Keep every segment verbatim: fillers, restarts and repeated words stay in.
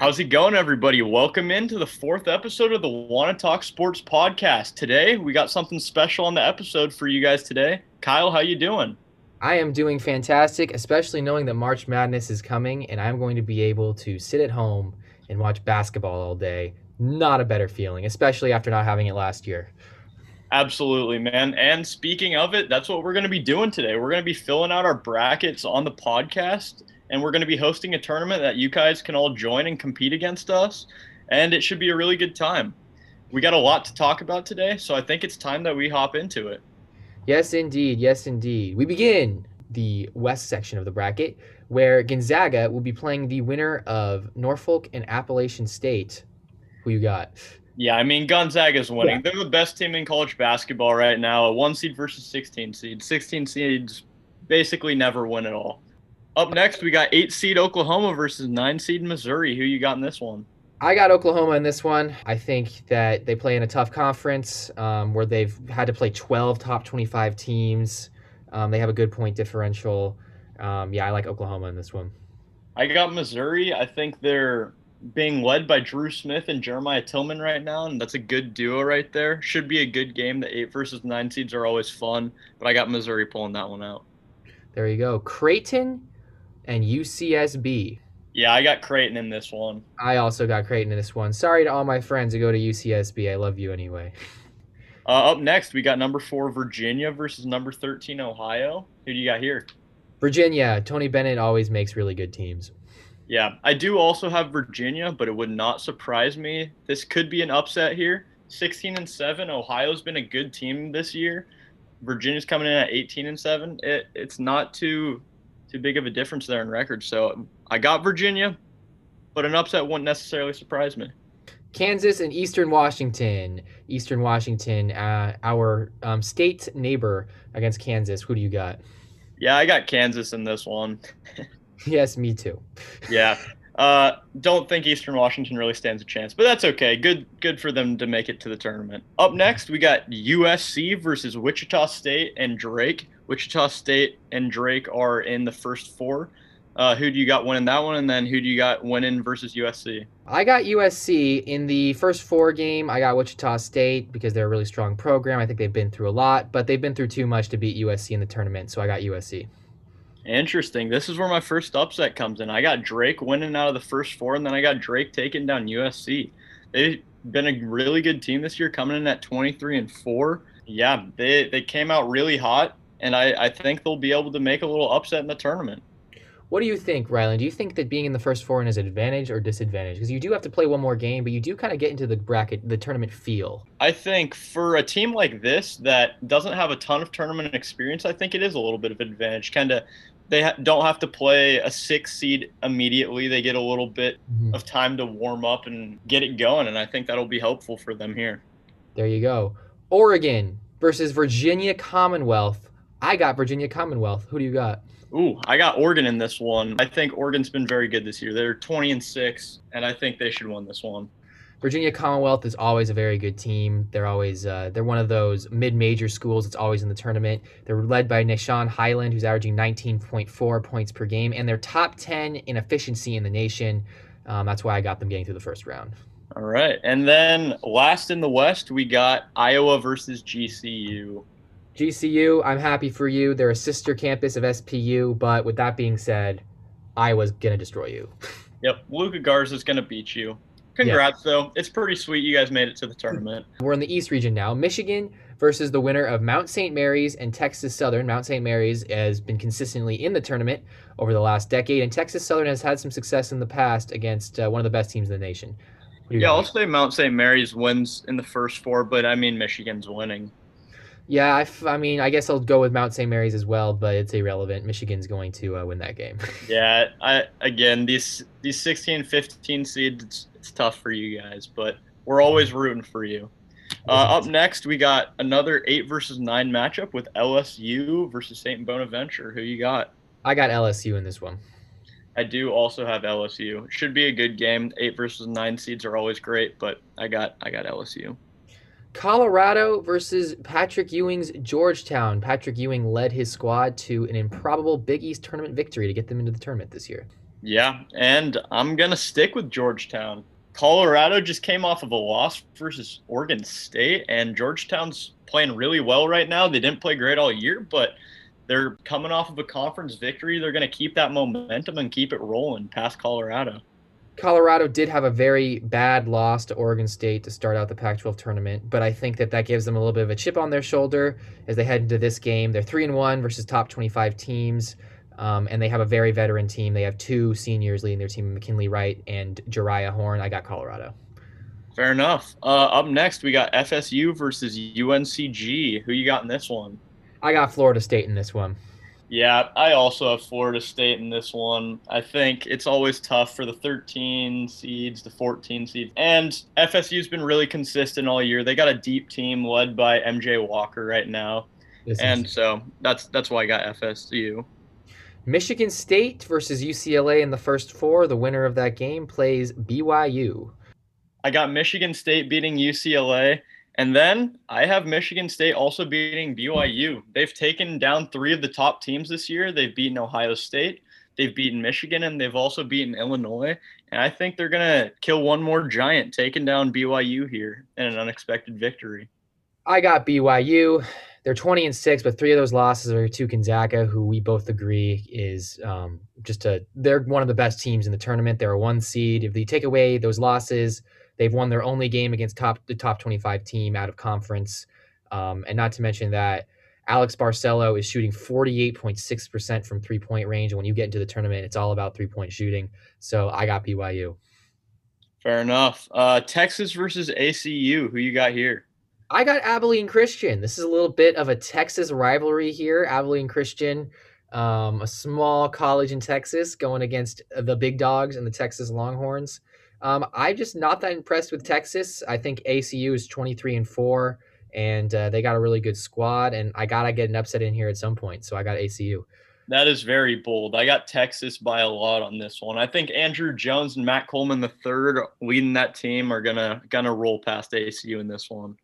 How's it going, everybody? Welcome into the fourth episode of the Wanna Talk Sports podcast. Today, we got something special on the episode for you guys today. Kyle, how you doing? I am doing fantastic, especially knowing that March Madness is coming, and I'm going to be able to sit at home and watch basketball all day. Not a better feeling, especially after not having it last year. Absolutely, man. And speaking of it, that's what we're going to be doing today. We're going to be filling out our brackets on the podcast, and we're going to be hosting a tournament that you guys can all join and compete against us, and it should be a really good time. We got a lot to talk about today, so I think it's time that we hop into it. Yes, indeed. Yes, indeed. We begin the west section of the bracket, where Gonzaga will be playing the winner of Norfolk and Appalachian State. Who you got? Yeah, I mean, Gonzaga's winning. Yeah. They're the best team in college basketball right now. A one seed versus sixteen seed. sixteen seeds basically never win at all. Up next, we got eight seed Oklahoma versus nine seed Missouri. Who you got in this one? I got Oklahoma in this one. I think that they play in a tough conference um, where they've had to play twelve top twenty-five teams. Um, they have a good point differential. Um, yeah, I like Oklahoma in this one. I got Missouri. I think they're being led by Drew Smith and Jeremiah Tillman right now, and that's a good duo right there. Should be a good game. The eight versus nine seeds are always fun, but I got Missouri pulling that one out. There you go. Creighton and U C S B. Yeah, I got Creighton in this one. I also got Creighton in this one. Sorry to all my friends who go to U C S B. I love you anyway. Uh, up next, we got number four Virginia versus number thirteen Ohio. Who do you got here? Virginia. Tony Bennett always makes really good teams. Yeah, I do also have Virginia, but it would not surprise me. This could be an upset here. sixteen and seven. Ohio's been a good team this year. Virginia's coming in at eighteen and seven. It it's not too too big of a difference there in record. So I got Virginia, but an upset wouldn't necessarily surprise me. Kansas and Eastern Washington. Eastern Washington, uh, our um, state neighbor against Kansas. Who do you got? Yeah, I got Kansas in this one. Yes, me too. yeah. Uh, don't think Eastern Washington really stands a chance, but that's okay. Good good for them to make it to the tournament. Up next, we got U S C versus Wichita State and Drake. Wichita State and Drake are in the first four. Uh, who do you got winning that one, and then who do you got winning versus U S C? I got U S C in the first four game. I got Wichita State because they're a really strong program. I think they've been through a lot, but they've been through too much to beat U S C in the tournament, so I got U S C. Interesting. This is where my first upset comes in. I got Drake winning out of the first four, and then I got Drake taking down U S C. They've been a really good team this year, coming in at twenty-three and four. Yeah, they, they came out really hot, and I, I think they'll be able to make a little upset in the tournament. What do you think, Ryland? Do you think that being in the first four is an advantage or disadvantage? Because you do have to play one more game, but you do kind of get into the bracket, the tournament feel. I think for a team like this that doesn't have a ton of tournament experience, I think it is a little bit of an advantage. Kind of, they ha- don't have to play a six seed immediately. They get a little bit mm-hmm. of time to warm up and get it going, and I think that'll be helpful for them here. There you go. Oregon versus Virginia Commonwealth. I got Virginia Commonwealth. Who do you got? Ooh, I got Oregon in this one. I think Oregon's been very good this year. They're twenty and six, and I think they should win this one. Virginia Commonwealth is always a very good team. They're always uh, they're one of those mid-major schools that's always in the tournament. They're led by Nahshon Highland, who's averaging nineteen point four points per game, and they're top ten in efficiency in the nation. Um, that's why I got them getting through the first round. All right, and then last in the West, we got Iowa versus G C U. G C U, I'm happy for you. They're a sister campus of S P U, but with that being said, Iowa's going to destroy you. Yep, Luca Garza's going to beat you. Congrats, yeah. though. It's pretty sweet you guys made it to the tournament. We're in the East region now. Michigan versus the winner of Mount Saint Mary's and Texas Southern. Mount Saint Mary's has been consistently in the tournament over the last decade, and Texas Southern has had some success in the past against uh, one of the best teams in the nation. Yeah, I'll say Mount Saint Mary's wins in the first four, but, I mean, Michigan's winning. Yeah, I, f- I mean, I guess I'll go with Mount Saint Mary's as well, but it's irrelevant. Michigan's going to uh, win that game. yeah, I again, these these sixteen, fifteen seeds, it's, it's tough for you guys, but we're always rooting for you. Uh, up next, we got another eight versus nine matchup with L S U versus Saint Bonaventure. Who you got? I got L S U in this one. I do also have L S U. Should be a good game. Eight versus nine seeds are always great, but I got I got L S U. Colorado versus Patrick Ewing's Georgetown. Patrick Ewing led his squad to an improbable Big East tournament victory to get them into the tournament this year. Yeah, and I'm going to stick with Georgetown. Colorado just came off of a loss versus Oregon State, and Georgetown's playing really well right now. They didn't play great all year, but they're coming off of a conference victory. They're going to keep that momentum and keep it rolling past Colorado. Colorado did have a very bad loss to Oregon State to start out the Pac twelve tournament, but I think that that gives them a little bit of a chip on their shoulder as they head into this game. They're three and one versus top twenty-five teams, um, and they have a very veteran team. They have two seniors leading their team, McKinley Wright and Jariah Horn. I got Colorado. Fair enough. Uh, up next, we got F S U versus U N C G. Who you got in this one? I got Florida State in this one. Yeah, I also have Florida State in this one. I think it's always tough for the thirteen seeds, the fourteen seeds. And F S U's been really consistent all year. They got a deep team led by M J Walker right now. This and so that's that's why I got F S U. Michigan State versus U C L A in the first four. The winner of that game plays B Y U. I got Michigan State beating U C L A. And then I have Michigan State also beating B Y U. They've taken down three of the top teams this year. They've beaten Ohio State, they've beaten Michigan, and they've also beaten Illinois. And I think they're going to kill one more giant, taking down B Y U here in an unexpected victory. I got B Y U. They're twenty and six, but three of those losses are to Gonzaga, who we both agree is um, just a – they're one of the best teams in the tournament. They're a one seed. If they take away those losses – they've won their only game against top the top twenty-five team out of conference. Um, and not to mention that Alex Barcelo is shooting forty-eight point six percent from three-point range. And when you get into the tournament, it's all about three-point shooting. So I got B Y U. Fair enough. Uh, Texas versus A C U. Who you got here? I got Abilene Christian. This is a little bit of a Texas rivalry here. Abilene Christian, um, a small college in Texas, going against the big dogs and the Texas Longhorns. Um, I'm just not that impressed with Texas. I think A C U is twenty-three and four, and uh, they got a really good squad. And I gotta get an upset in here at some point, so I got A C U. That is very bold. I got Texas by a lot on this one. I think Andrew Jones and Matt Coleman the third, leading that team, are gonna gonna roll past A C U in this one.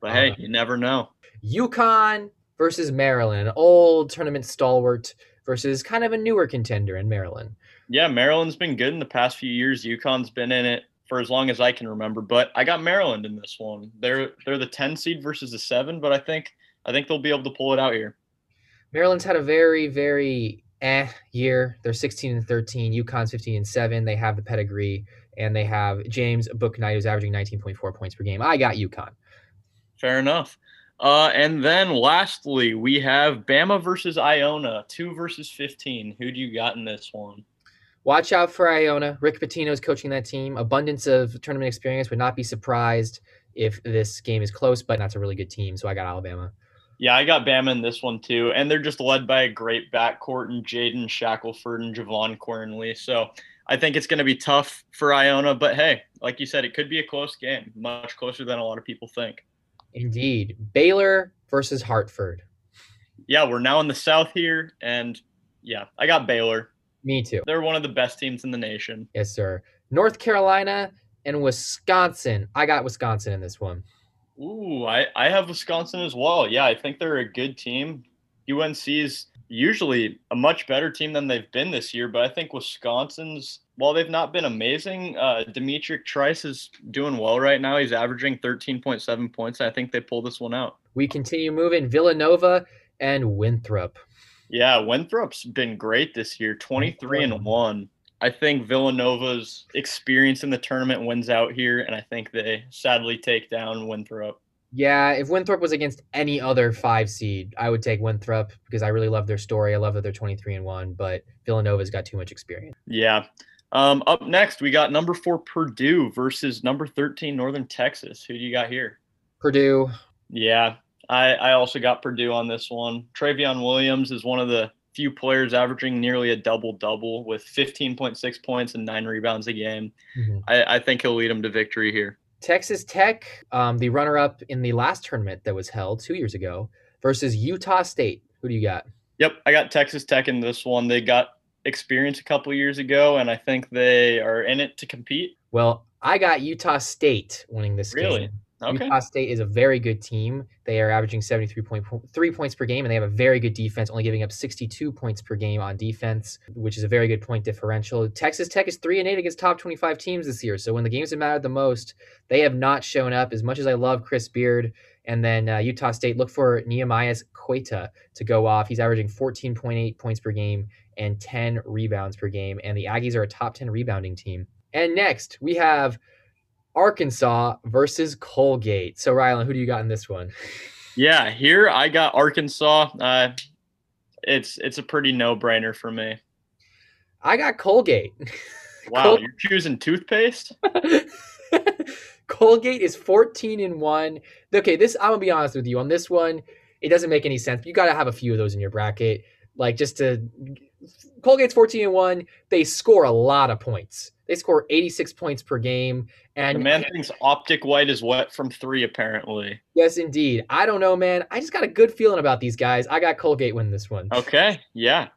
But hey, um, you never know. UConn versus Maryland, an old tournament stalwart versus kind of a newer contender in Maryland. Yeah, Maryland's been good in the past few years. UConn's been in it for as long as I can remember, but I got Maryland in this one. They're they're the ten seed versus the seven, but I think I think they'll be able to pull it out here. Maryland's had a very very eh year. They're sixteen and thirteen. UConn's fifteen and seven. They have the pedigree, and they have James Bouknight, who's averaging nineteen point four points per game. I got UConn. Fair enough. Uh, and then lastly, we have Bama versus Iona, two versus fifteen. Who do you got in this one? Watch out for Iona. Rick Pitino is coaching that team. Abundance of tournament experience. Would not be surprised if this game is close, but that's a really good team, so I got Alabama. Yeah, I got Bama in this one too, and they're just led by a great backcourt in Jaden Shackelford and Javon Quernley. So I think it's going to be tough for Iona, but hey, like you said, it could be a close game, much closer than a lot of people think. Indeed. Baylor versus Hartford. Yeah, we're now in the South here, and yeah, I got Baylor. Me too. They're one of the best teams in the nation. Yes, sir. North Carolina and Wisconsin. I got Wisconsin in this one. Ooh, I, I have Wisconsin as well. Yeah, I think they're a good team. U N C is usually a much better team than they've been this year, but I think Wisconsin's, while they've not been amazing, uh, Demetric Trice is doing well right now. He's averaging thirteen point seven points. I think they pull this one out. We continue moving. Villanova and Winthrop. Yeah, Winthrop's been great this year, twenty-three and one. I think Villanova's experience in the tournament wins out here, and I think they sadly take down Winthrop. Yeah, if Winthrop was against any other five seed, I would take Winthrop because I really love their story. I love that they're twenty-three and one, but Villanova's got too much experience. Yeah. Um, up next, we got number four Purdue versus number thirteen Northern Texas. Who do you got here? Purdue. Yeah. I, I also got Purdue on this one. Travion Williams is one of the few players averaging nearly a double-double with fifteen point six points and nine rebounds a game. Mm-hmm. I, I think he'll lead them to victory here. Texas Tech, um, the runner-up in the last tournament that was held two years ago, versus Utah State. Who do you got? Yep, I got Texas Tech in this one. They got experience a couple years ago, and I think they are in it to compete. Well, I got Utah State winning this game. Really? Okay. Utah State is a very good team. They are averaging seventy-three point three points per game, and they have a very good defense, only giving up sixty-two points per game on defense, which is a very good point differential. Texas Tech is three and eight against top twenty-five teams this year. So when the games have mattered the most, they have not shown up. As much as I love Chris Beard, and then uh, Utah State, look for Nehemiah Queta to go off. He's averaging fourteen point eight points per game and ten rebounds per game, and the Aggies are a top ten rebounding team. And next, we have Arkansas versus Colgate. So, Ryland, who do you got in this one? Yeah, here I got Arkansas. Uh, it's it's a pretty no-brainer for me. I got Colgate. Wow, Col- you're choosing toothpaste? Colgate is fourteen and one. Okay, this, I'm going to be honest with you. On this one, it doesn't make any sense. You got to have a few of those in your bracket. Like, just to – Colgate's fourteen and one. They score a lot of points. They score eighty-six points per game. And the man thinks Optic White is wet from three, apparently. Yes, indeed. I don't know, man. I just got a good feeling about these guys. I got Colgate winning this one. Okay, yeah.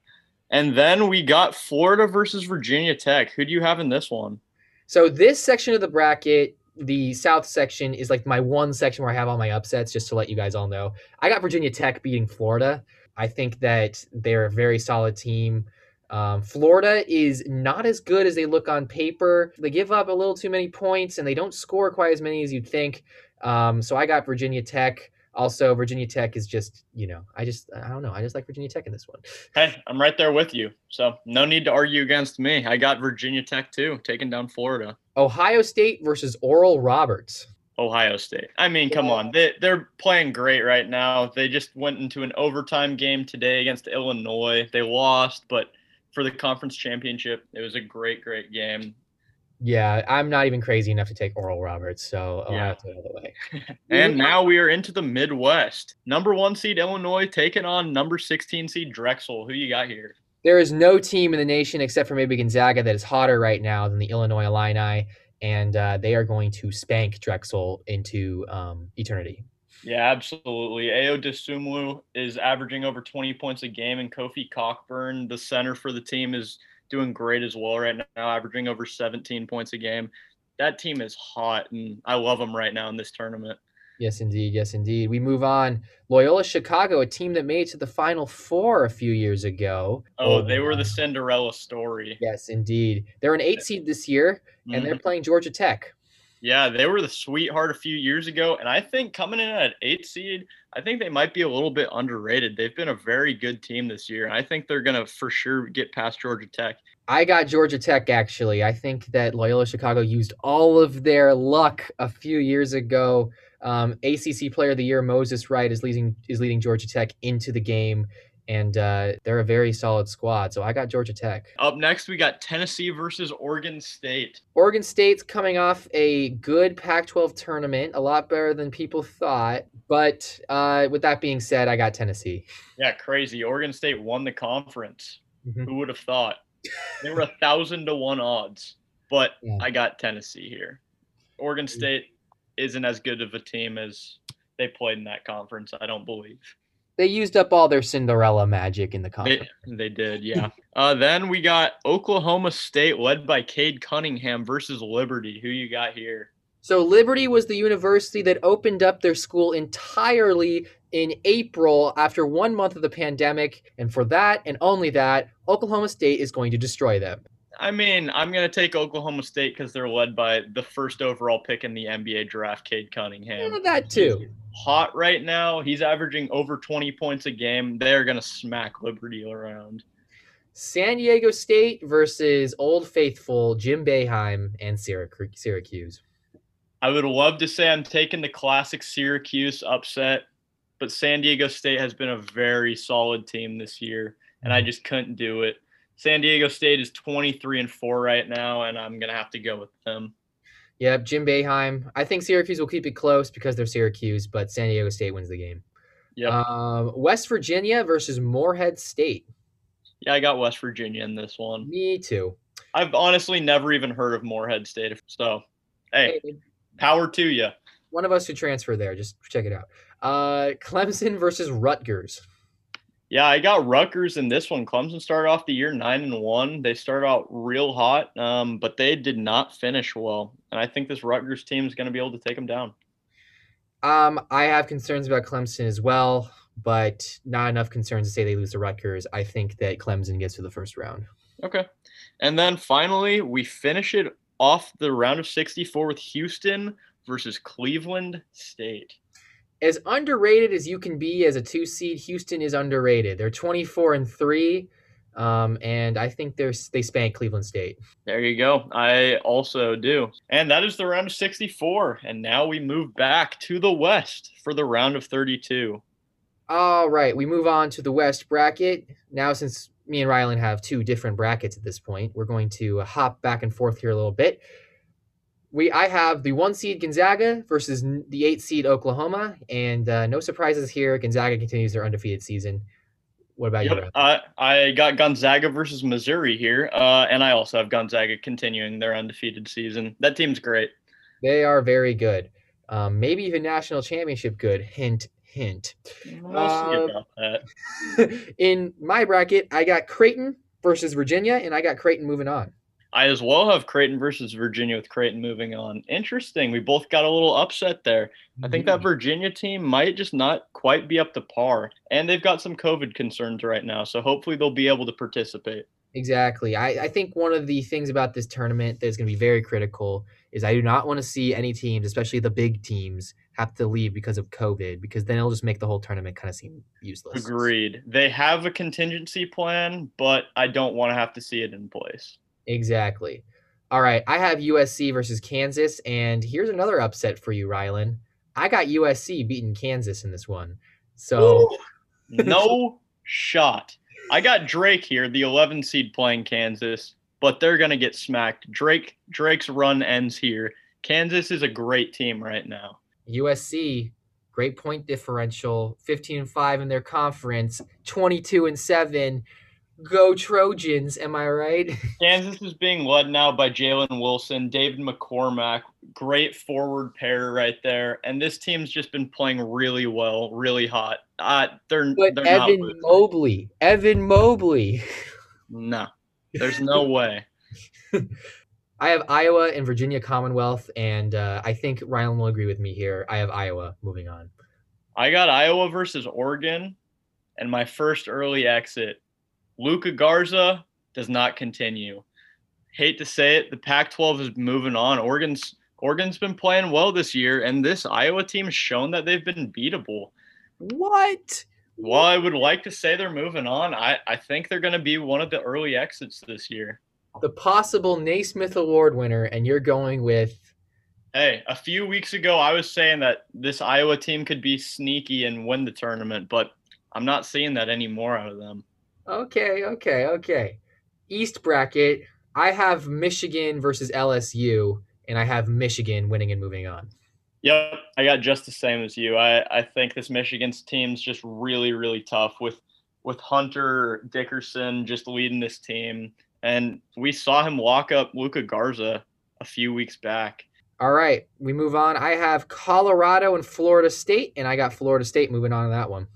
And then we got Florida versus Virginia Tech. Who do you have in this one? So this section of the bracket – the South section is like my one section where I have all my upsets, just to let you guys all know. I got Virginia Tech beating Florida. I think that they're a very solid team. Um, Florida is not as good as they look on paper. They give up a little too many points, and they don't score quite as many as you'd think. Um, so I got Virginia Tech. Also, Virginia Tech is just, you know, I just, I don't know. I just like Virginia Tech in this one. Hey, I'm right there with you. So no need to argue against me. I got Virginia Tech too, taking down Florida. Ohio State versus Oral Roberts. Ohio State. I mean, yeah. Come on. They, they're playing great right now. They just went into an overtime game today against Illinois. They lost, but for the conference championship, it was a great, great game. Yeah, I'm not even crazy enough to take Oral Roberts, so I'll yeah. have to go the way. And now we are into the Midwest. Number one seed Illinois taking on number sixteen seed Drexel. Who you got here? There is no team in the nation except for maybe Gonzaga that is hotter right now than the Illinois Illini, and uh, they are going to spank Drexel into um, eternity. Yeah, absolutely. Ayo Dosunmu is averaging over twenty points a game, and Kofi Cockburn, the center for the team, is – doing great as well right now, averaging over seventeen points a game. That team is hot, and I love them right now in this tournament. Yes, indeed. Yes, indeed. We move on. Loyola Chicago, a team that made it to the Final Four a few years ago. Oh, they were the Cinderella story. Yes, indeed. They're an eight seed this year, and mm-hmm. they're playing Georgia Tech. Yeah, they were the sweetheart a few years ago, and I think coming in at eight seed, I think they might be a little bit underrated. They've been a very good team this year, and I think they're going to for sure get past Georgia Tech. I got Georgia Tech, actually. I think that Loyola Chicago used all of their luck a few years ago. Um, A C C Player of the Year Moses Wright is leading is leading Georgia Tech into the game, and uh, they're a very solid squad. So I got Georgia Tech. Up next, we got Tennessee versus Oregon State. Oregon State's coming off a good Pac twelve tournament, a lot better than people thought. But uh, with that being said, I got Tennessee. Yeah, crazy. Oregon State won the conference. Mm-hmm. Who would have thought? They were a thousand to one odds, but yeah. I got Tennessee here. Oregon State isn't as good of a team as they played in that conference, I don't believe. They used up all their Cinderella magic in the conference. They, they did, yeah. uh, then we got Oklahoma State led by Cade Cunningham versus Liberty. Who you got here? So Liberty was the university that opened up their school entirely in April after one month of the pandemic. And for that and only that, Oklahoma State is going to destroy them. I mean, I'm going to take Oklahoma State because they're led by the first overall pick in the N B A draft, Cade Cunningham. Yeah, that too. He's hot right now. He's averaging over twenty points a game. They're going to smack Liberty around. San Diego State versus Old Faithful, Jim Boeheim, and Syracuse. I would love to say I'm taking the classic Syracuse upset, but San Diego State has been a very solid team this year, and I just couldn't do it. San Diego State is twenty-three and four right now, and I'm going to have to go with them. Yep, Jim Boeheim. I think Syracuse will keep it close because they're Syracuse, but San Diego State wins the game. Yep. Um, West Virginia versus Morehead State. Yeah, I got West Virginia in this one. Me too. I've honestly never even heard of Morehead State, so hey, hey. Power to you. One of us who transferred there. Just check it out. Uh, Clemson versus Rutgers. Yeah, I got Rutgers in this one. Clemson started off the year nine and one. They started out real hot, um, but they did not finish well. And I think this Rutgers team is going to be able to take them down. Um, I have concerns about Clemson as well, but not enough concerns to say they lose to Rutgers. I think that Clemson gets to the first round. Okay. And then finally, we finish it off the round of sixty-four with Houston versus Cleveland State. As underrated as you can be as a two seed, Houston is underrated. They're twenty-four and three. Um, and I think there's, they spank Cleveland State. There you go. I also do. And that is the round of sixty-four. And now we move back to the West for the round of thirty-two. All right. We move on to the West bracket. Now, since me and Ryland have two different brackets at this point, we're going to hop back and forth here a little bit. We, I have the one seed Gonzaga versus the eight seed Oklahoma. And uh, no surprises here. Gonzaga continues their undefeated season. What about yep. you? Uh, I got Gonzaga versus Missouri here, uh, and I also have Gonzaga continuing their undefeated season. That team's great. They are very good. Um, maybe even national championship good. Hint, hint. We'll uh, see about that. In my bracket, I got Creighton versus Virginia, and I got Creighton moving on. I as well have Creighton versus Virginia with Creighton moving on. Interesting. We both got a little upset there. I think that Virginia team might just not quite be up to par. And they've got some COVID concerns right now, so hopefully they'll be able to participate. Exactly. I, I think one of the things about this tournament that's going to be very critical is I do not want to see any teams, especially the big teams, have to leave because of COVID, because then it'll just make the whole tournament kind of seem useless. Agreed. They have a contingency plan, but I don't want to have to see it in place. Exactly. All right. I have U S C versus Kansas, and here's another upset for you, Rylan. I got U S C beating Kansas in this one. So Ooh, no shot. I got Drake here, the eleven seed playing Kansas, but they're going to get smacked. Drake Drake's run ends here. Kansas is a great team right now. U S C, great point differential, fifteen and five in their conference, twenty-two and seven. Go Trojans, am I right? Kansas is being led now by Jalen Wilson, David McCormack. Great forward pair right there. And this team's just been playing really well, really hot. Uh, they're, but they're Evan not Mobley. Evan Mobley. No, there's no way. I have Iowa and Virginia Commonwealth, and uh, I think Ryan will agree with me here. I have Iowa moving on. I got Iowa versus Oregon, and my first early exit. Luca Garza does not continue. Hate to say it, the Pac twelve is moving on. Oregon's Oregon's been playing well this year, and this Iowa team has shown that they've been beatable. What? While I would like to say they're moving on, I, I think they're going to be one of the early exits this year. The possible Naismith Award winner, and you're going with... Hey, a few weeks ago I was saying that this Iowa team could be sneaky and win the tournament, but I'm not seeing that anymore out of them. Okay, okay, okay. East bracket, I have Michigan versus L S U, and I have Michigan winning and moving on. Yep, I got just the same as you. I, I think this Michigan's team's just really, really tough with with Hunter Dickerson just leading this team. And we saw him lock up Luca Garza a few weeks back. All right, we move on. I have Colorado and Florida State, and I got Florida State moving on to that one.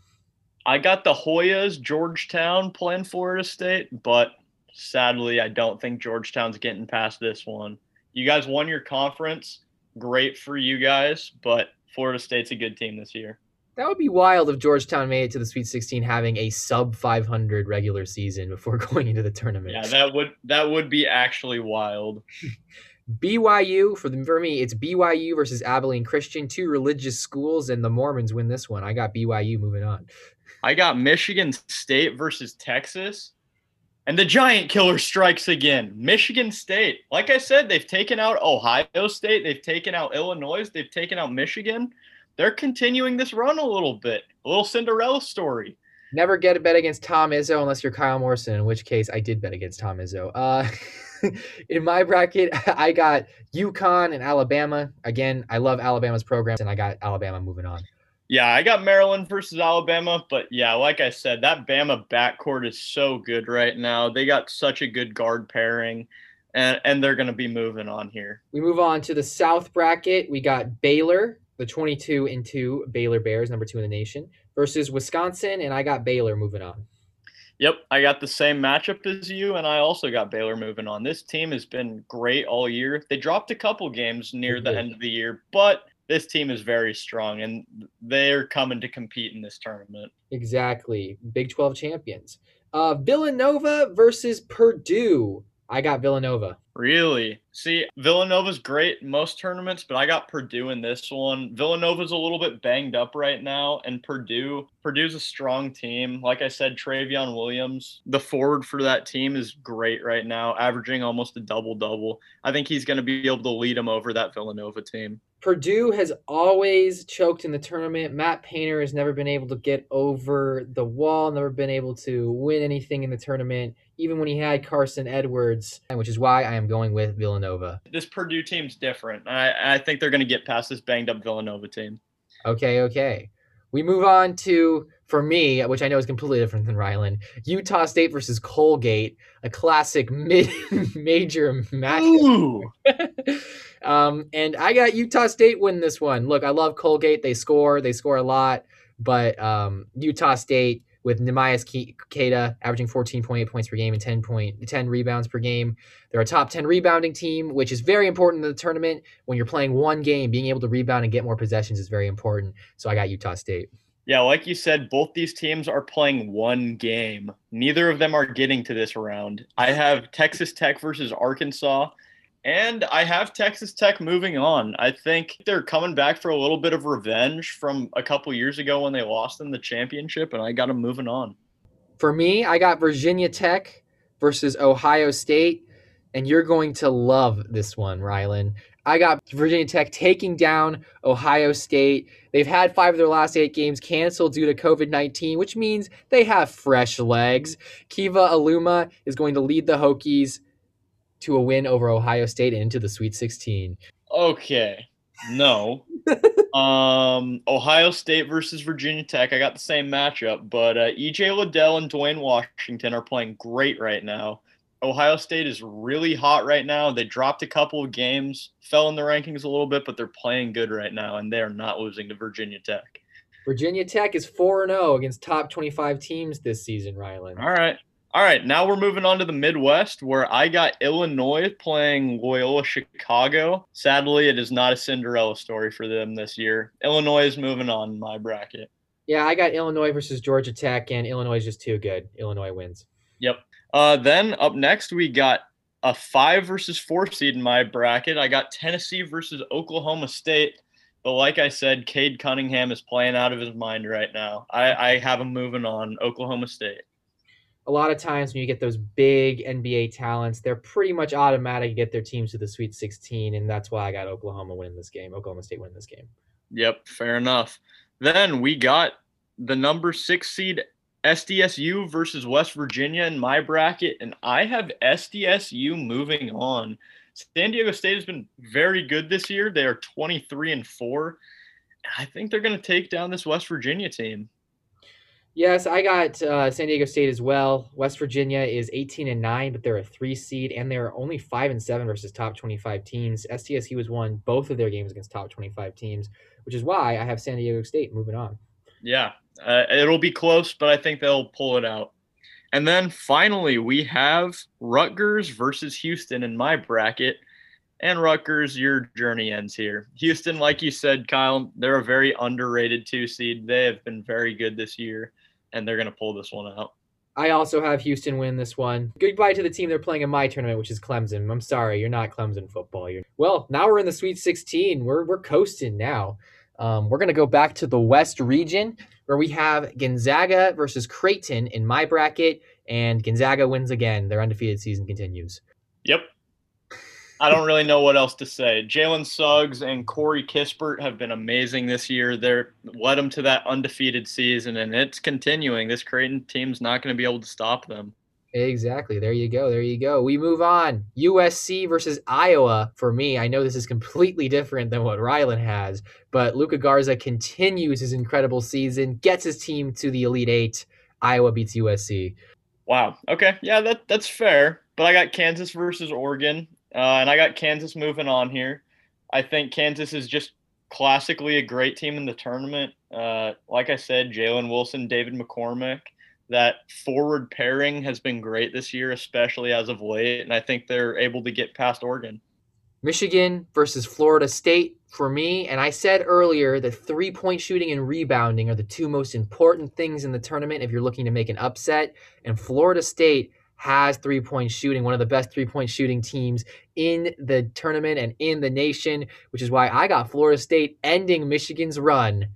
I got the Hoyas, Georgetown, playing Florida State, but sadly, I don't think Georgetown's getting past this one. You guys won your conference. Great for you guys, but Florida State's a good team this year. That would be wild if Georgetown made it to the Sweet sixteen having a sub five hundred regular season before going into the tournament. Yeah, that would that would be actually wild. B Y U, for, the, for me, it's B Y U versus Abilene Christian, two religious schools, and the Mormons win this one. I got B Y U moving on. I got Michigan State versus Texas, and the giant killer strikes again. Michigan State, like I said, they've taken out Ohio State. They've taken out Illinois. They've taken out Michigan. They're continuing this run a little bit, a little Cinderella story. Never get a bet against Tom Izzo unless you're Kyle Morrison, in which case I did bet against Tom Izzo. Uh, in my bracket, I got UConn and Alabama. Again, I love Alabama's programs, and I got Alabama moving on. Yeah, I got Maryland versus Alabama, but yeah, like I said, that Bama backcourt is so good right now. They got such a good guard pairing, and, and they're going to be moving on here. We move on to the South bracket. We got Baylor, the twenty-two and two Baylor Bears, number two in the nation, versus Wisconsin, and I got Baylor moving on. Yep, I got the same matchup as you, and I also got Baylor moving on. This team has been great all year. They dropped a couple games near mm-hmm. the end of the year, but this team is very strong, and they're coming to compete in this tournament. Exactly. Big twelve champions. Uh, Villanova versus Purdue. I got Villanova. Really? See, Villanova's great in most tournaments, but I got Purdue in this one. Villanova's a little bit banged up right now, and Purdue, Purdue's a strong team. Like I said, Travion Williams, the forward for that team, is great right now, averaging almost a double-double. I think he's going to be able to lead them over that Villanova team. Purdue has always choked in the tournament. Matt Painter has never been able to get over the wall, never been able to win anything in the tournament, even when he had Carson Edwards, which is why I am going with Villanova. This Purdue team's different. I, I think they're going to get past this banged-up Villanova team. Okay, okay. We move on to, for me, which I know is completely different than Ryland, Utah State versus Colgate, a classic mid major matchup. um, and I got Utah State win this one. Look, I love Colgate. They score. They score a lot. But um, Utah State, with Nemanja Keita averaging fourteen point eight points per game and ten, point, ten rebounds per game. They're a top ten rebounding team, which is very important in the tournament. When you're playing one game, being able to rebound and get more possessions is very important. So I got Utah State. Yeah, like you said, both these teams are playing one game. Neither of them are getting to this round. I have Texas Tech versus Arkansas, and I have Texas Tech moving on. I think they're coming back for a little bit of revenge from a couple years ago when they lost in the championship, and I got them moving on. For me, I got Virginia Tech versus Ohio State, and you're going to love this one, Rylan. I got Virginia Tech taking down Ohio State. They've had five of their last eight games canceled due to covid nineteen, which means they have fresh legs. Kiva Aluma is going to lead the Hokies to a win over Ohio State and into the Sweet sixteen. Okay. No. um, Ohio State versus Virginia Tech. I got the same matchup, but uh, E J Liddell and Dwayne Washington are playing great right now. Ohio State is really hot right now. They dropped a couple of games, fell in the rankings a little bit, but they're playing good right now, and they're not losing to Virginia Tech. Virginia Tech is four and oh against top twenty-five teams this season, Ryland. All right. All right, now we're moving on to the Midwest, where I got Illinois playing Loyola Chicago. Sadly, it is not a Cinderella story for them this year. Illinois is moving on in my bracket. Yeah, I got Illinois versus Georgia Tech, and Illinois is just too good. Illinois wins. Yep. Uh, then up next, we got a five versus four seed in my bracket. I got Tennessee versus Oklahoma State. But like I said, Cade Cunningham is playing out of his mind right now. I, I have him moving on, Oklahoma State. A lot of times when you get those big N B A talents, they're pretty much automatic to get their teams to the Sweet sixteen, and that's why I got Oklahoma winning this game. Oklahoma State winning this game. Yep, fair enough. Then we got the number six seed S D S U versus West Virginia in my bracket, and I have S D S U moving on. San Diego State has been very good this year. They are twenty-three and four. I think they're going to take down this West Virginia team. Yes, I got uh, San Diego State as well. West Virginia is eighteen and nine, but they're a three seed, and they're only five and seven versus top twenty-five teams. S D S U has won both of their games against top twenty-five teams, which is why I have San Diego State moving on. Yeah, uh, it'll be close, but I think they'll pull it out. And then finally, we have Rutgers versus Houston in my bracket. And Rutgers, your journey ends here. Houston, like you said, Kyle, they're a very underrated two seed. They have been very good this year, and they're going to pull this one out. I also have Houston win this one. Goodbye to the team they're playing in my tournament, which is Clemson. I'm sorry, you're not Clemson football. You're... Well, now we're in the Sweet sixteen. We're we're coasting now. Um, we're going to go back to the West region, where we have Gonzaga versus Creighton in my bracket, and Gonzaga wins again. Their undefeated season continues. Yep. I don't really know what else to say. Jalen Suggs and Corey Kispert have been amazing this year. They're led them to that undefeated season, and it's continuing. This Creighton team's not going to be able to stop them. Exactly. There you go. There you go. We move on. U S C versus Iowa. For me, I know this is completely different than what Ryland has, but Luca Garza continues his incredible season, gets his team to the Elite Eight. Iowa beats U S C. Wow. Okay. Yeah, that that's fair. But I got Kansas versus Oregon. Uh, and I got Kansas moving on here. I think Kansas is just classically a great team in the tournament. Uh, like I said, Jalen Wilson, David McCormick, that forward pairing has been great this year, especially as of late. And I think they're able to get past Oregon. Michigan versus Florida State. for me, and I said earlier that three-point shooting and rebounding are the two most important things in the tournament if you're looking to make an upset, and Florida State has three-point shooting, one of the best three-point shooting teams in the tournament and in the nation, which is why I got Florida State ending Michigan's run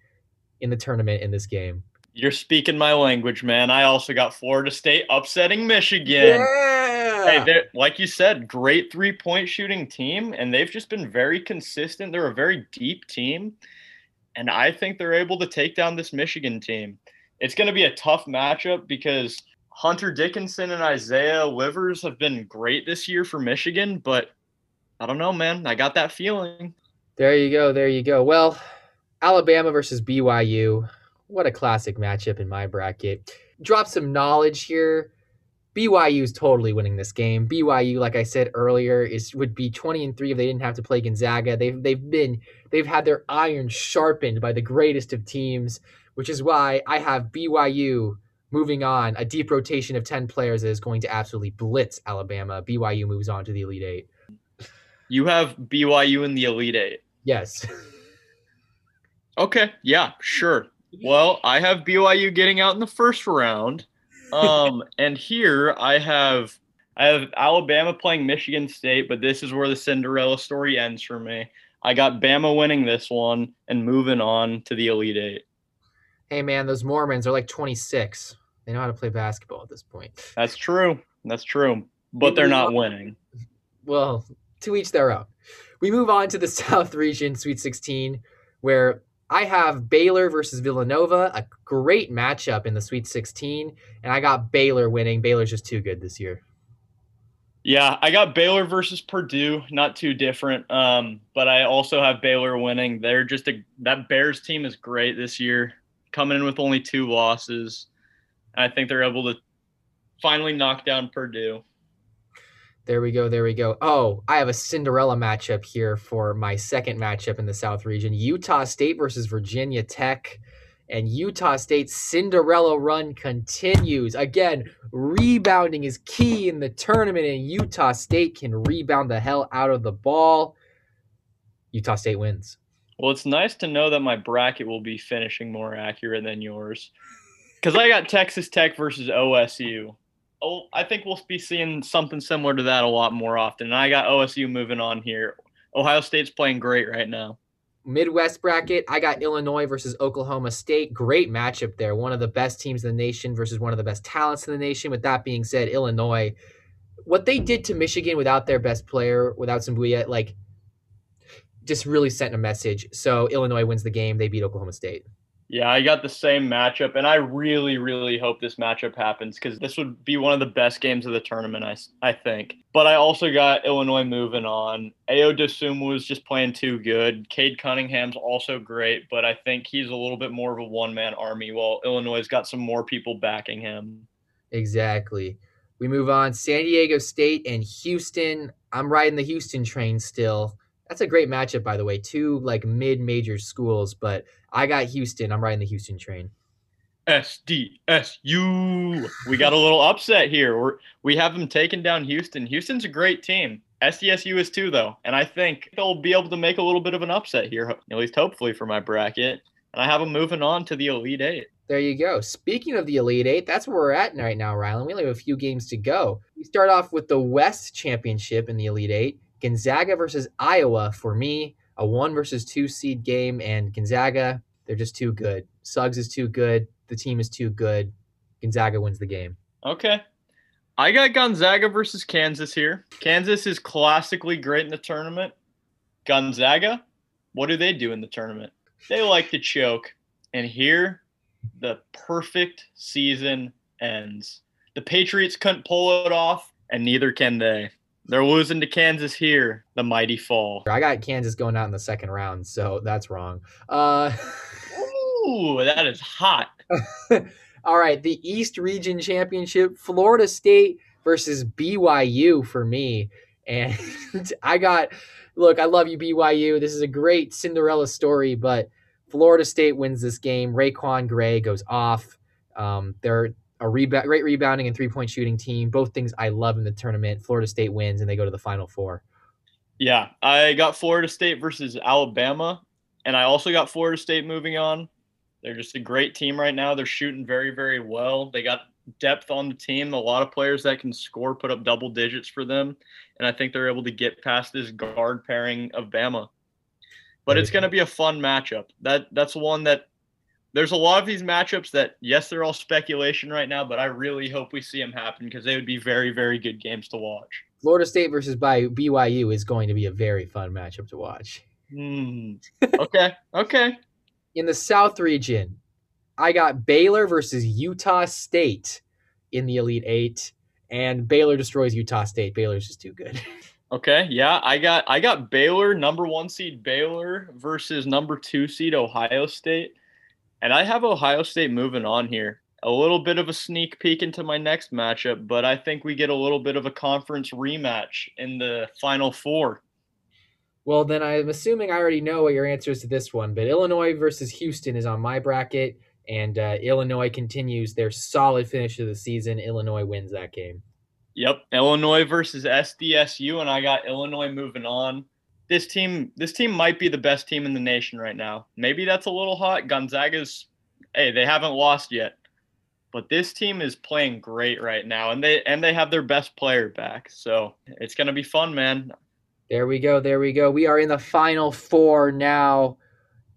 in the tournament in this game. You're speaking my language, man. I also got Florida State upsetting Michigan. Yeah! Hey, like you said, great three-point shooting team, and they've just been very consistent. They're a very deep team, and I think they're able to take down this Michigan team. It's going to be a tough matchup because Hunter Dickinson and Isaiah Livers have been great this year for Michigan, but I don't know, man. I got that feeling. There you go. There you go. Well, Alabama versus B Y U. What a classic matchup in my bracket. Drop some knowledge here. B Y U is totally winning this game. B Y U, like I said earlier, is would be twenty and three if they didn't have to play Gonzaga. They've they've been they've had their iron sharpened by the greatest of teams, which is why I have B Y U moving on. A deep rotation of ten players that is going to absolutely blitz Alabama. B Y U moves on to the Elite Eight. You have B Y U in the Elite Eight. Yes. Okay. Yeah. Sure. Well, I have B Y U getting out in the first round, um, and here I have I have Alabama playing Michigan State, but this is where the Cinderella story ends for me. I got Bama winning this one and moving on to the Elite Eight. Hey, man, those Mormons are like twenty-six. They know how to play basketball at this point. That's true. That's true. But they're not winning. Well, to each their own. We move on to the South Region Sweet sixteen, where I have Baylor versus Villanova, a great matchup in the Sweet sixteen, and I got Baylor winning. Baylor's just too good this year. Yeah, I got Baylor versus Purdue, not too different, um, but I also have Baylor winning. They're just a that Bears team is great this year, coming in with only two losses. I think they're able to finally knock down Purdue. There we go. There we go. Oh, I have a Cinderella matchup here for my second matchup in the South region. Utah State versus Virginia Tech, and Utah State's Cinderella run continues. Again, rebounding is key in the tournament, and Utah State can rebound the hell out of the ball. Utah State wins. Well, it's nice to know that my bracket will be finishing more accurate than yours, because I got Texas Tech versus O S U. Oh, I think we'll be seeing something similar to that a lot more often. And I got O S U moving on here. Ohio State's playing great right now. Midwest bracket, I got Illinois versus Oklahoma State. Great matchup there. One of the best teams in the nation versus one of the best talents in the nation. With that being said, Illinois, what they did to Michigan without their best player, without Sambuia, like, just really sent a message. So Illinois wins the game. They beat Oklahoma State. Yeah, I got the same matchup, and I really, really hope this matchup happens because this would be one of the best games of the tournament, I, I think. But I also got Illinois moving on. Ayo Dosunmu was just playing too good. Cade Cunningham's also great, but I think he's a little bit more of a one-man army while Illinois's got some more people backing him. Exactly. We move on. San Diego State and Houston. I'm riding the Houston train still. That's a great matchup, by the way. Two, like, mid-major schools, but I got Houston. I'm riding the Houston train. S D S U. We got a little upset here. We're, we have them taking down Houston. Houston's a great team. S D S U is too, though, and I think they'll be able to make a little bit of an upset here, at least hopefully for my bracket, and I have them moving on to the Elite Eight. There you go. Speaking of the Elite Eight, that's where we're at right now, Ryland. We only have a few games to go. We start off with the West Championship in the Elite Eight. Gonzaga versus Iowa for me, a one versus two seed game, and Gonzaga, they're just too good. Suggs is too good. The team is too good. Gonzaga wins the game. Okay. I got Gonzaga versus Kansas here. Kansas is classically great in the tournament. Gonzaga, what do they do in the tournament? They like to choke. And here, the perfect season ends. The Patriots couldn't pull it off, and neither can they. They're losing to Kansas here, the mighty fall. I got Kansas going out in the second round, so that's wrong. Uh, Ooh, that is hot. All right, the East Region Championship, Florida State versus B Y U for me. And I got, look, I love you, B Y U. This is a great Cinderella story, but Florida State wins this game. Raekwon Gray goes off. Um, they're A reba- great rebounding and three-point shooting team. Both things I love in the tournament. Florida State wins, and they go to the Final Four. Yeah, I got Florida State versus Alabama, and I also got Florida State moving on. They're just a great team right now. They're shooting very, very well. They got depth on the team, a lot of players that can score, put up double digits for them, and I think they're able to get past this guard pairing of Bama. But it's going to be a fun matchup. That That's one that there's a lot of these matchups that, yes, they're all speculation right now, but I really hope we see them happen because they would be very, very good games to watch. Florida State versus B Y U is going to be a very fun matchup to watch. Mm. Okay, okay. In the South region, I got Baylor versus Utah State in the Elite Eight, and Baylor destroys Utah State. Baylor's just too good. Okay, yeah, I got I got Baylor, number one seed Baylor versus number two seed Ohio State, and I have Ohio State moving on here. A little bit of a sneak peek into my next matchup, but I think we get a little bit of a conference rematch in the Final Four. Well, then I'm assuming I already know what your answer is to this one, but Illinois versus Houston is on my bracket, and uh, Illinois continues their solid finish of the season. Illinois wins that game. Yep, Illinois versus S D S U, and I got Illinois moving on. This team this team might be the best team in the nation right now. Maybe that's a little hot. Gonzaga's, hey, they haven't lost yet. But this team is playing great right now, and they and they have their best player back. So it's going to be fun, man. There we go, there we go. We are in the Final Four now.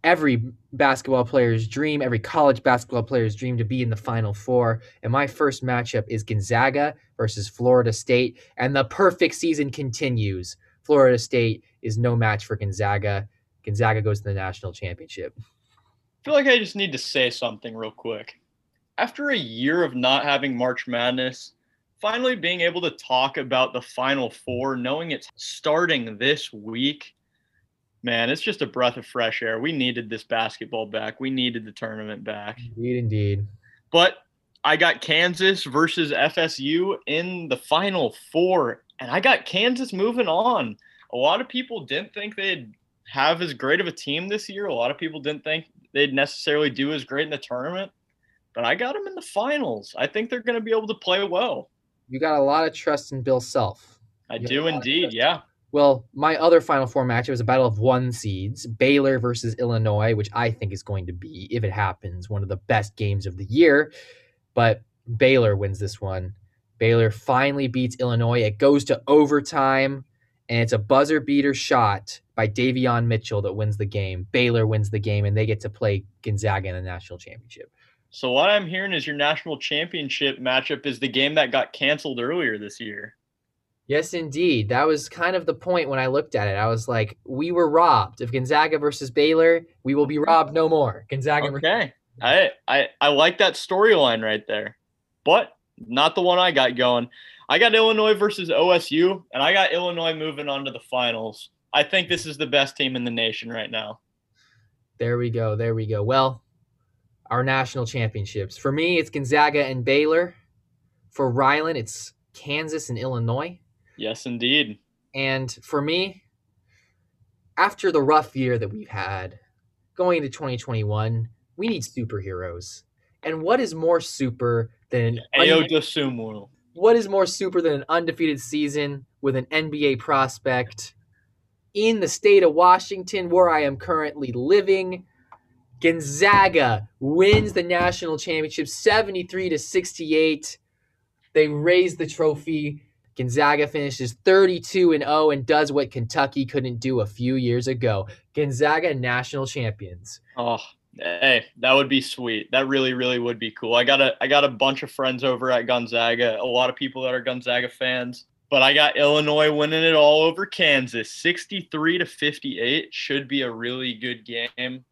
Every basketball player's dream, every college basketball player's dream to be in the Final Four. And my first matchup is Gonzaga versus Florida State. And the perfect season continues. Florida State is no match for Gonzaga. Gonzaga goes to the national championship. I feel like I just need to say something real quick. After a year of not having March Madness, finally being able to talk about the Final Four, knowing it's starting this week, man, it's just a breath of fresh air. We needed this basketball back. We needed the tournament back. Indeed, indeed. But I got Kansas versus F S U in the Final Four, and I got Kansas moving on. A lot of people didn't think they'd have as great of a team this year. A lot of people didn't think they'd necessarily do as great in the tournament, but I got them in the finals. I think they're going to be able to play well. You got a lot of trust in Bill Self. I do indeed, yeah. Well, my other Final Four matchup is a battle of one seeds, Baylor versus Illinois, which I think is going to be, if it happens, one of the best games of the year. But Baylor wins this one. Baylor finally beats Illinois. It goes to overtime, and it's a buzzer beater shot by Davion Mitchell that wins the game. Baylor wins the game, and they get to play Gonzaga in the national championship. So what I'm hearing is your national championship matchup is the game that got canceled earlier this year. Yes, indeed. That was kind of the point when I looked at it. I was like, we were robbed. If Gonzaga versus Baylor, we will be robbed no more. Gonzaga. Okay. I, I, I like that storyline right there, but not the one I got going. I got Illinois versus O S U, and I got Illinois moving on to the finals. I think this is the best team in the nation right now. There we go. There we go. Well, our national championships. For me, it's Gonzaga and Baylor. For Ryland, it's Kansas and Illinois. Yes, indeed. And for me, after the rough year that we've had, going into twenty twenty-one, we need superheroes. And what is more super than an What is more super than an undefeated season with an N B A prospect in the state of Washington, where I am currently living? Gonzaga wins the national championship seventy-three to sixty-eight. They raise the trophy. Gonzaga finishes thirty-two and oh and does what Kentucky couldn't do a few years ago. Gonzaga national champions. Oh, hey, that would be sweet. That really, really would be cool. I got a, I got a bunch of friends over at Gonzaga, a lot of people that are Gonzaga fans. But I got Illinois winning it all over Kansas. sixty-three to fifty-eight should be a really good game.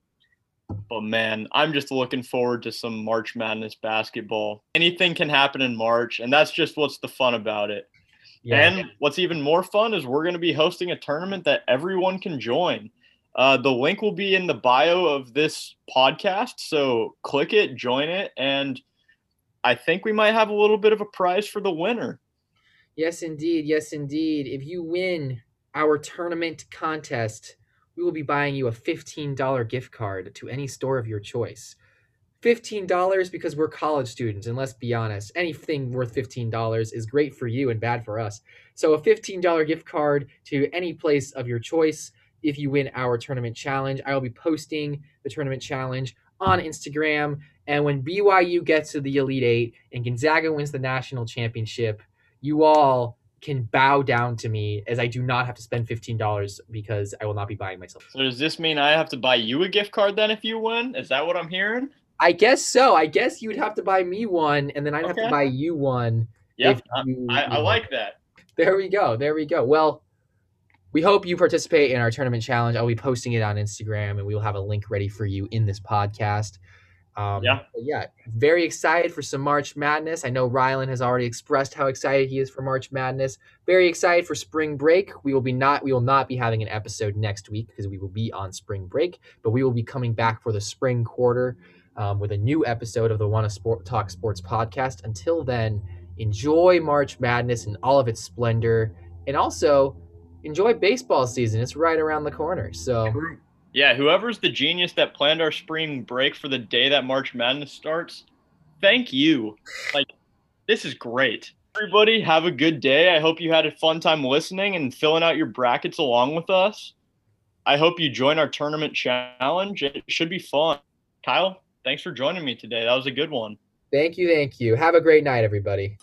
But, man, I'm just looking forward to some March Madness basketball. Anything can happen in March, and that's just what's the fun about it. Yeah. And what's even more fun is we're going to be hosting a tournament that everyone can join. Uh, the link will be in the bio of this podcast, so click it, join it, and I think we might have a little bit of a prize for the winner. Yes, indeed. Yes, indeed. If you win our tournament contest, we will be buying you a fifteen dollars gift card to any store of your choice. fifteen dollars because we're college students, and let's be honest, anything worth fifteen dollars is great for you and bad for us. So a fifteen dollar gift card to any place of your choice if you win our tournament challenge. I will be posting the tournament challenge on Instagram, and when B Y U gets to the Elite Eight and Gonzaga wins the national championship, you all can bow down to me, as I do not have to spend fifteen dollars because I will not be buying myself. So does this mean I have to buy you a gift card then if you win? Is that what I'm hearing? I guess so. I guess you'd have to buy me one, and then I'd okay. have to buy you one. Yeah, I, I like that. There we go. There we go. Well, we hope you participate in our tournament challenge. I'll be posting it on Instagram, and we will have a link ready for you in this podcast. Um, yeah. Yeah. Very excited for some March Madness. I know Ryland has already expressed how excited he is for March Madness. Very excited for spring break. We will be not, we will not be having an episode next week because we will be on spring break, but we will be coming back for the spring quarter um, with a new episode of the Wanna Sport Talk Sports podcast. Until then, enjoy March Madness and all of its splendor, and also enjoy baseball season. It's right around the corner. So. Yeah, whoever's the genius that planned our spring break for the day that March Madness starts, thank you. Like, this is great. Everybody, have a good day. I hope you had a fun time listening and filling out your brackets along with us. I hope you join our tournament challenge. It should be fun. Kyle, thanks for joining me today. That was a good one. Thank you, thank you. Have a great night, everybody.